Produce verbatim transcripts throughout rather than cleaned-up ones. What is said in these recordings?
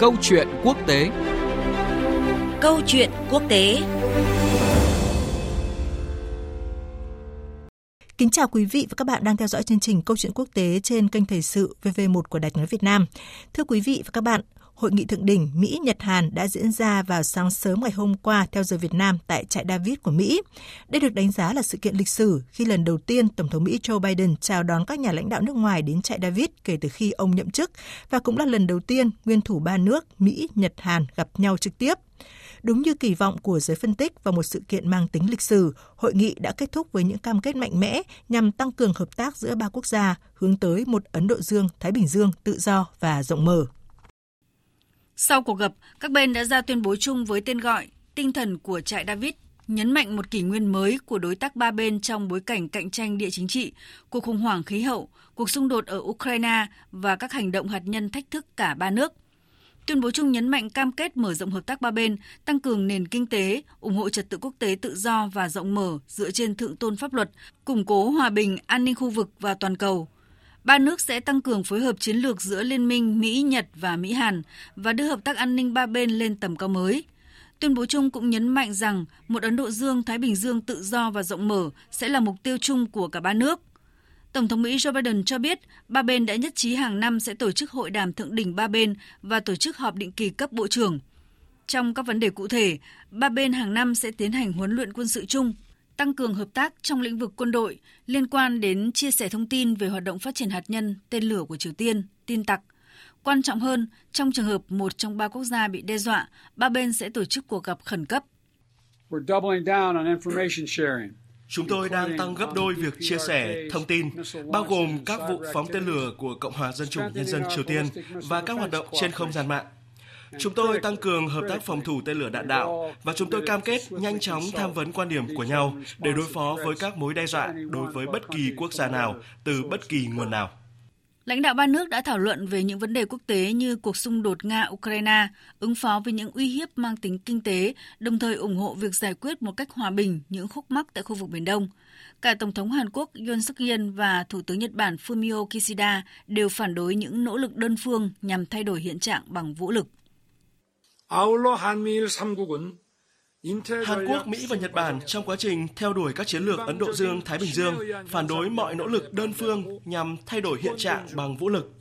Câu chuyện quốc tế. Câu chuyện quốc tế. Kính chào quý vị và các bạn đang theo dõi chương trình Câu chuyện quốc tế trên kênh Thời sự vê o vê một của Đài Tiếng Việt Nam. Thưa quý vị và các bạn, Hội nghị thượng đỉnh Mỹ-Nhật-Hàn đã diễn ra vào sáng sớm ngày hôm qua theo giờ Việt Nam tại Trại David của Mỹ. Đây được đánh giá là sự kiện lịch sử khi lần đầu tiên Tổng thống Mỹ Joe Biden chào đón các nhà lãnh đạo nước ngoài đến Trại David kể từ khi ông nhậm chức và cũng là lần đầu tiên nguyên thủ ba nước Mỹ-Nhật-Hàn gặp nhau trực tiếp. Đúng như kỳ vọng của giới phân tích và một sự kiện mang tính lịch sử, hội nghị đã kết thúc với những cam kết mạnh mẽ nhằm tăng cường hợp tác giữa ba quốc gia hướng tới một Ấn Độ Dương, Thái Bình Dương tự do và rộng mở. Sau cuộc gặp, các bên đã ra tuyên bố chung với tên gọi Tinh thần của Trại David, nhấn mạnh một kỷ nguyên mới của đối tác ba bên trong bối cảnh cạnh tranh địa chính trị, cuộc khủng hoảng khí hậu, cuộc xung đột ở Ukraine và các hành động hạt nhân thách thức cả ba nước. Tuyên bố chung nhấn mạnh cam kết mở rộng hợp tác ba bên, tăng cường nền kinh tế, ủng hộ trật tự quốc tế tự do và rộng mở dựa trên thượng tôn pháp luật, củng cố hòa bình, an ninh khu vực và toàn cầu. Ba nước sẽ tăng cường phối hợp chiến lược giữa Liên minh Mỹ-Nhật và Mỹ-Hàn và đưa hợp tác an ninh ba bên lên tầm cao mới. Tuyên bố chung cũng nhấn mạnh rằng một Ấn Độ Dương-Thái Bình Dương tự do và rộng mở sẽ là mục tiêu chung của cả ba nước. Tổng thống Mỹ Joe Biden cho biết ba bên đã nhất trí hàng năm sẽ tổ chức hội đàm thượng đỉnh ba bên và tổ chức họp định kỳ cấp bộ trưởng. Trong các vấn đề cụ thể, ba bên hàng năm sẽ tiến hành huấn luyện quân sự chung, tăng cường hợp tác trong lĩnh vực quân đội liên quan đến chia sẻ thông tin về hoạt động phát triển hạt nhân, tên lửa của Triều Tiên, tin tặc. Quan trọng hơn, trong trường hợp một trong ba quốc gia bị đe dọa, ba bên sẽ tổ chức cuộc gặp khẩn cấp. Chúng tôi đang tăng gấp đôi việc chia sẻ thông tin, bao gồm các vụ phóng tên lửa của Cộng hòa Dân chủ Nhân dân Triều Tiên và các hoạt động trên không gian mạng. Chúng tôi tăng cường hợp tác phòng thủ tên lửa đạn đạo và chúng tôi cam kết nhanh chóng tham vấn quan điểm của nhau để đối phó với các mối đe dọa đối với bất kỳ quốc gia nào từ bất kỳ nguồn nào. Lãnh đạo ba nước đã thảo luận về những vấn đề quốc tế như cuộc xung đột Nga-Ukraine, ứng phó với những uy hiếp mang tính kinh tế, đồng thời ủng hộ việc giải quyết một cách hòa bình những khúc mắc tại khu vực Biển Đông. Cả Tổng thống Hàn Quốc Yoon Suk-yeol và Thủ tướng Nhật Bản Fumio Kishida đều phản đối những nỗ lực đơn phương nhằm thay đổi hiện trạng bằng vũ lực. Hàn Quốc, Mỹ và Nhật Bản trong quá trình theo đuổi các chiến lược Ấn Độ Dương, Thái Bình Dương phản đối mọi nỗ lực đơn phương nhằm thay đổi hiện trạng bằng vũ lực.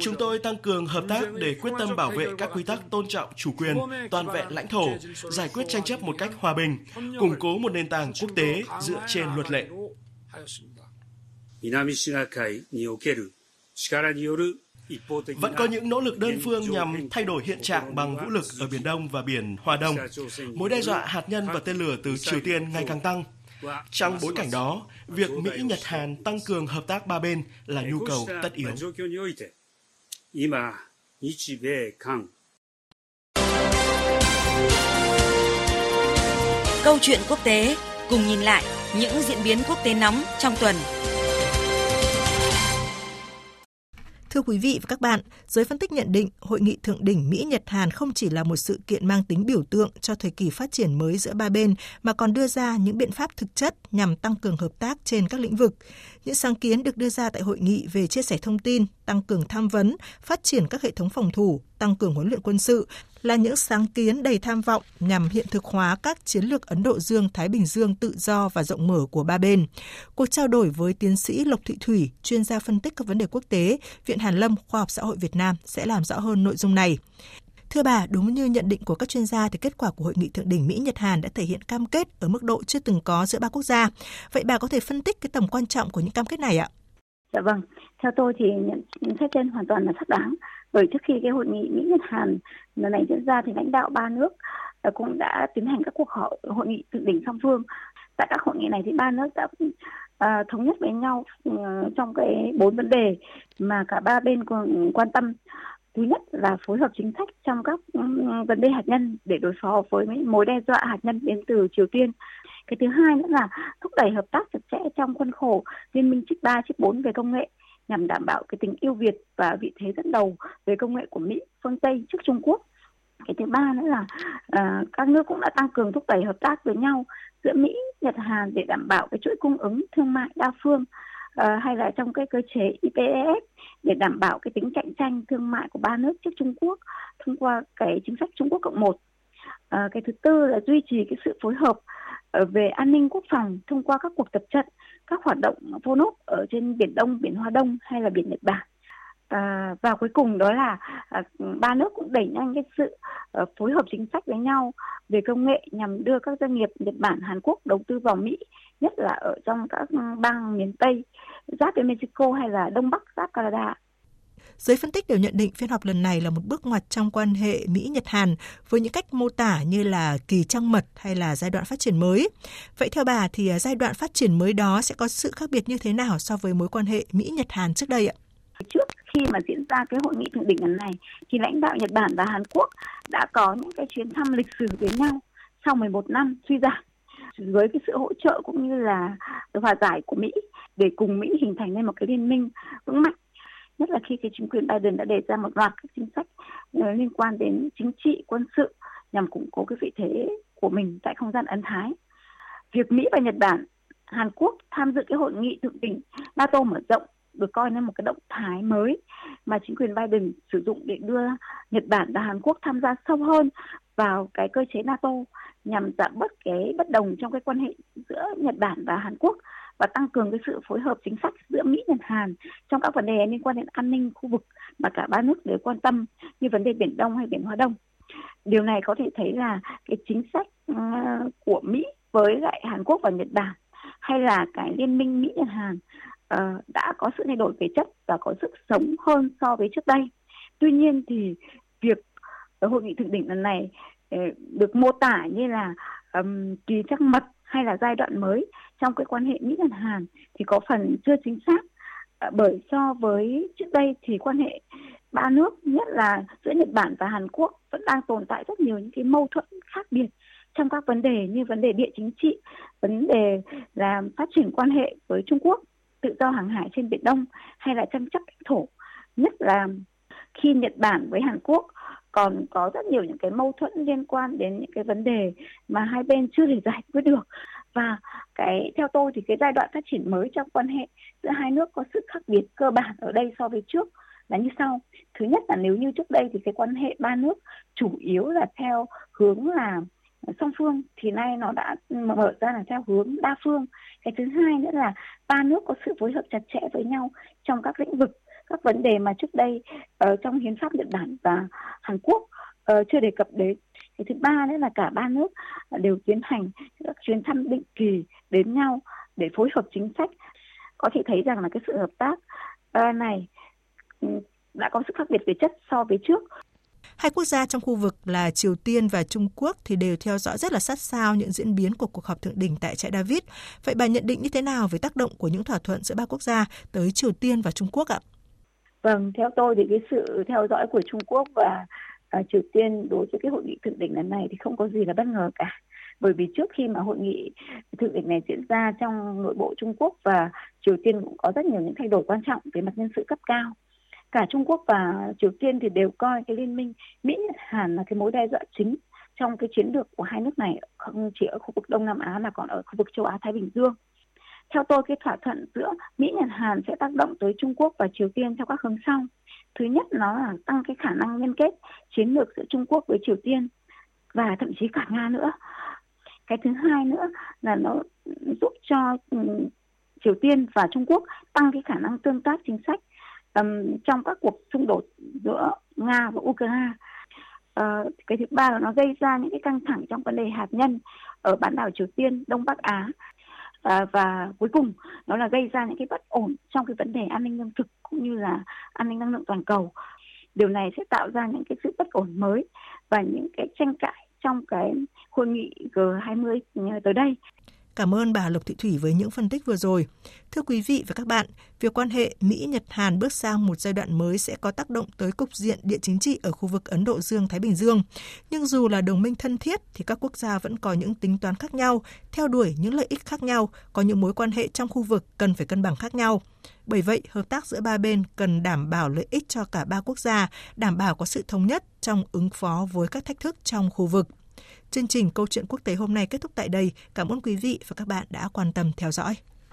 Chúng tôi tăng cường hợp tác để quyết tâm bảo vệ các quy tắc tôn trọng chủ quyền, toàn vẹn lãnh thổ, giải quyết tranh chấp một cách hòa bình, củng cố một nền tảng quốc tế dựa trên luật lệ. Vẫn có những nỗ lực đơn phương nhằm thay đổi hiện trạng bằng vũ lực ở Biển Đông và Biển Hoa Đông. Mối đe dọa hạt nhân và tên lửa từ Triều Tiên ngày càng tăng. Trong bối cảnh đó, việc Mỹ-Nhật-Hàn tăng cường hợp tác ba bên là nhu cầu tất yếu. Câu chuyện quốc tế cùng nhìn lại những diễn biến quốc tế nóng trong tuần. Thưa quý vị và các bạn, giới phân tích nhận định Hội nghị Thượng đỉnh Mỹ-Nhật-Hàn không chỉ là một sự kiện mang tính biểu tượng cho thời kỳ phát triển mới giữa ba bên, mà còn đưa ra những biện pháp thực chất nhằm tăng cường hợp tác trên các lĩnh vực. Những sáng kiến được đưa ra tại hội nghị về chia sẻ thông tin, tăng cường tham vấn, phát triển các hệ thống phòng thủ, tăng cường huấn luyện quân sự là những sáng kiến đầy tham vọng nhằm hiện thực hóa các chiến lược Ấn Độ Dương-Thái Bình Dương tự do và rộng mở của ba bên. Cuộc trao đổi với tiến sĩ Lộc Thị Thủy, chuyên gia phân tích các vấn đề quốc tế, Viện Hàn Lâm Khoa học Xã hội Việt Nam sẽ làm rõ hơn nội dung này. Thưa bà, đúng như nhận định của các chuyên gia thì kết quả của Hội nghị Thượng đỉnh Mỹ-Nhật-Hàn đã thể hiện cam kết ở mức độ chưa từng có giữa ba quốc gia. Vậy bà có thể phân tích cái tầm quan trọng của những cam kết này ạ? Dạ vâng, theo tôi thì những cái trên hoàn toàn là xác đáng. Bởi trước khi cái hội nghị Mỹ-Nhật-Hàn lần này diễn ra thì lãnh đạo ba nước cũng đã tiến hành các cuộc hội, hội nghị thượng đỉnh song phương. Tại các hội nghị này thì ba nước đã uh, thống nhất với nhau uh, trong cái bốn vấn đề mà cả ba bên quan tâm. Thứ nhất là phối hợp chính sách trong các um, vấn đề hạt nhân để đối phó với mối đe dọa hạt nhân đến từ Triều Tiên. Cái thứ hai nữa là thúc đẩy hợp tác chặt chẽ trong khuôn khổ liên minh trích ba, trích bốn về công nghệ, nhằm đảm bảo cái tính ưu việt và vị thế dẫn đầu về công nghệ của Mỹ, phương Tây trước Trung Quốc. Cái thứ ba nữa là uh, các nước cũng đã tăng cường thúc đẩy hợp tác với nhau giữa Mỹ, Nhật, Hàn để đảm bảo cái chuỗi cung ứng thương mại đa phương uh, hay là trong cái cơ chế i pê ép để đảm bảo cái tính cạnh tranh thương mại của ba nước trước Trung Quốc thông qua cái chính sách Trung Quốc cộng một. À, cái thứ tư là duy trì cái sự phối hợp về an ninh quốc phòng thông qua các cuộc tập trận, các hoạt động vô nốt ở trên Biển Đông, Biển Hoa Đông hay là Biển Nhật Bản. À, và cuối cùng đó là à, ba nước cũng đẩy nhanh cái sự à, phối hợp chính sách với nhau về công nghệ nhằm đưa các doanh nghiệp Nhật Bản, Hàn Quốc đầu tư vào Mỹ, nhất là ở trong các bang miền Tây giáp với Mexico hay là Đông Bắc giáp Canada. Giới phân tích đều nhận định phiên họp lần này là một bước ngoặt trong quan hệ Mỹ-Nhật-Hàn với những cách mô tả như là kỳ trăng mật hay là giai đoạn phát triển mới. Vậy theo bà thì giai đoạn phát triển mới đó sẽ có sự khác biệt như thế nào so với mối quan hệ Mỹ-Nhật-Hàn trước đây ạ? Trước khi mà diễn ra cái hội nghị thượng đỉnh lần này thì lãnh đạo Nhật Bản và Hàn Quốc đã có những cái chuyến thăm lịch sử với nhau sau mười một năm suy giảm, với cái sự hỗ trợ cũng như là hòa giải của Mỹ để cùng Mỹ hình thành nên một cái liên minh vững mạnh, nhất là khi cái chính quyền Biden đã đề ra một loạt các chính sách liên quan đến chính trị, quân sự nhằm củng cố cái vị thế của mình tại không gian Ấn Thái. Việc Mỹ và Nhật Bản, Hàn Quốc tham dự cái hội nghị thượng đỉnh NATO mở rộng được coi là một cái động thái mới mà chính quyền Biden sử dụng để đưa Nhật Bản và Hàn Quốc tham gia sâu hơn vào cái cơ chế NATO nhằm giảm bớt cái bất đồng trong cái quan hệ giữa Nhật Bản và Hàn Quốc và tăng cường cái sự phối hợp chính sách giữa Mỹ và Hàn trong các vấn đề liên quan đến an ninh khu vực mà cả ba nước đều quan tâm như vấn đề Biển Đông hay Biển Hoa Đông. Điều này có thể thấy là cái chính sách của Mỹ với lại Hàn Quốc và Nhật Bản hay là cái liên minh Mỹ và Hàn đã có sự thay đổi về chất và có sức sống hơn so với trước đây. Tuy nhiên thì việc hội nghị thượng đỉnh lần này được mô tả như là um, kỳ trắc mật hay là giai đoạn mới trong cái quan hệ Mỹ-Hàn thì có phần chưa chính xác, bởi so với trước đây thì quan hệ ba nước, nhất là giữa Nhật Bản và Hàn Quốc, vẫn đang tồn tại rất nhiều những cái mâu thuẫn khác biệt trong các vấn đề như vấn đề địa chính trị, vấn đề là phát triển quan hệ với Trung Quốc, tự do hàng hải trên Biển Đông hay là tranh chấp lãnh thổ, nhất là khi Nhật Bản với Hàn Quốc còn có rất nhiều những cái mâu thuẫn liên quan đến những cái vấn đề mà hai bên chưa thể giải quyết được. Và cái theo tôi thì cái giai đoạn phát triển mới trong quan hệ giữa hai nước có sự khác biệt cơ bản ở đây so với trước là như sau. Thứ nhất là nếu như trước đây thì cái quan hệ ba nước chủ yếu là theo hướng là song phương thì nay nó đã mở ra là theo hướng đa phương. Cái thứ hai nữa là ba nước có sự phối hợp chặt chẽ với nhau trong các lĩnh vực, các vấn đề mà trước đây uh, trong hiến pháp Nhật Bản và Hàn Quốc uh, chưa đề cập đến. Cái thứ ba nữa là cả ba nước đều tiến hành các chuyến thăm định kỳ đến nhau để phối hợp chính sách. Có thể thấy rằng là cái sự hợp tác uh, này đã có sự khác biệt về chất so với trước. Hai quốc gia trong khu vực là Triều Tiên và Trung Quốc thì đều theo dõi rất là sát sao những diễn biến của cuộc họp thượng đỉnh tại Trại David. Vậy bà nhận định như thế nào về tác động của những thỏa thuận giữa ba quốc gia tới Triều Tiên và Trung Quốc ạ? Vâng, theo tôi thì cái sự theo dõi của Trung Quốc và uh, Triều Tiên đối với cái hội nghị thượng đỉnh lần này thì không có gì là bất ngờ cả. Bởi vì trước khi mà hội nghị thượng đỉnh này diễn ra trong nội bộ Trung Quốc và Triều Tiên cũng có rất nhiều những thay đổi quan trọng về mặt nhân sự cấp cao. Cả Trung Quốc và Triều Tiên thì đều coi cái liên minh Mỹ-Hàn là cái mối đe dọa chính trong cái chiến lược của hai nước này, không chỉ ở khu vực Đông Nam Á mà còn ở khu vực châu Á-Thái Bình Dương. Theo tôi, cái thỏa thuận giữa Mỹ-Hàn sẽ tác động tới Trung Quốc và Triều Tiên theo các hướng sau. Thứ nhất, nó là tăng cái khả năng liên kết chiến lược giữa Trung Quốc với Triều Tiên và thậm chí cả Nga nữa. Cái thứ hai nữa là nó giúp cho Triều Tiên và Trung Quốc tăng cái khả năng tương tác chính sách Um, trong các cuộc xung đột giữa Nga và Ukraine. Uh, cái thứ ba là nó gây ra những cái căng thẳng trong vấn đề hạt nhân ở bán đảo Triều Tiên, Đông Bắc Á. Uh, và cuối cùng, nó là gây ra những cái bất ổn trong cái vấn đề an ninh lương thực cũng như là an ninh năng lượng toàn cầu. Điều này sẽ tạo ra những cái sự bất ổn mới và những cái tranh cãi trong cái hội nghị G hai mươi tới đây. Cảm ơn bà Lộc Thị Thủy với những phân tích vừa rồi. Thưa quý vị và các bạn, việc quan hệ Mỹ-Nhật-Hàn bước sang một giai đoạn mới sẽ có tác động tới cục diện địa chính trị ở khu vực Ấn Độ Dương-Thái Bình Dương. Nhưng dù là đồng minh thân thiết thì các quốc gia vẫn có những tính toán khác nhau, theo đuổi những lợi ích khác nhau, có những mối quan hệ trong khu vực cần phải cân bằng khác nhau. Bởi vậy, hợp tác giữa ba bên cần đảm bảo lợi ích cho cả ba quốc gia, đảm bảo có sự thống nhất trong ứng phó với các thách thức trong khu vực. Chương trình Câu chuyện Quốc tế hôm nay kết thúc tại đây. Cảm ơn quý vị và các bạn đã quan tâm theo dõi.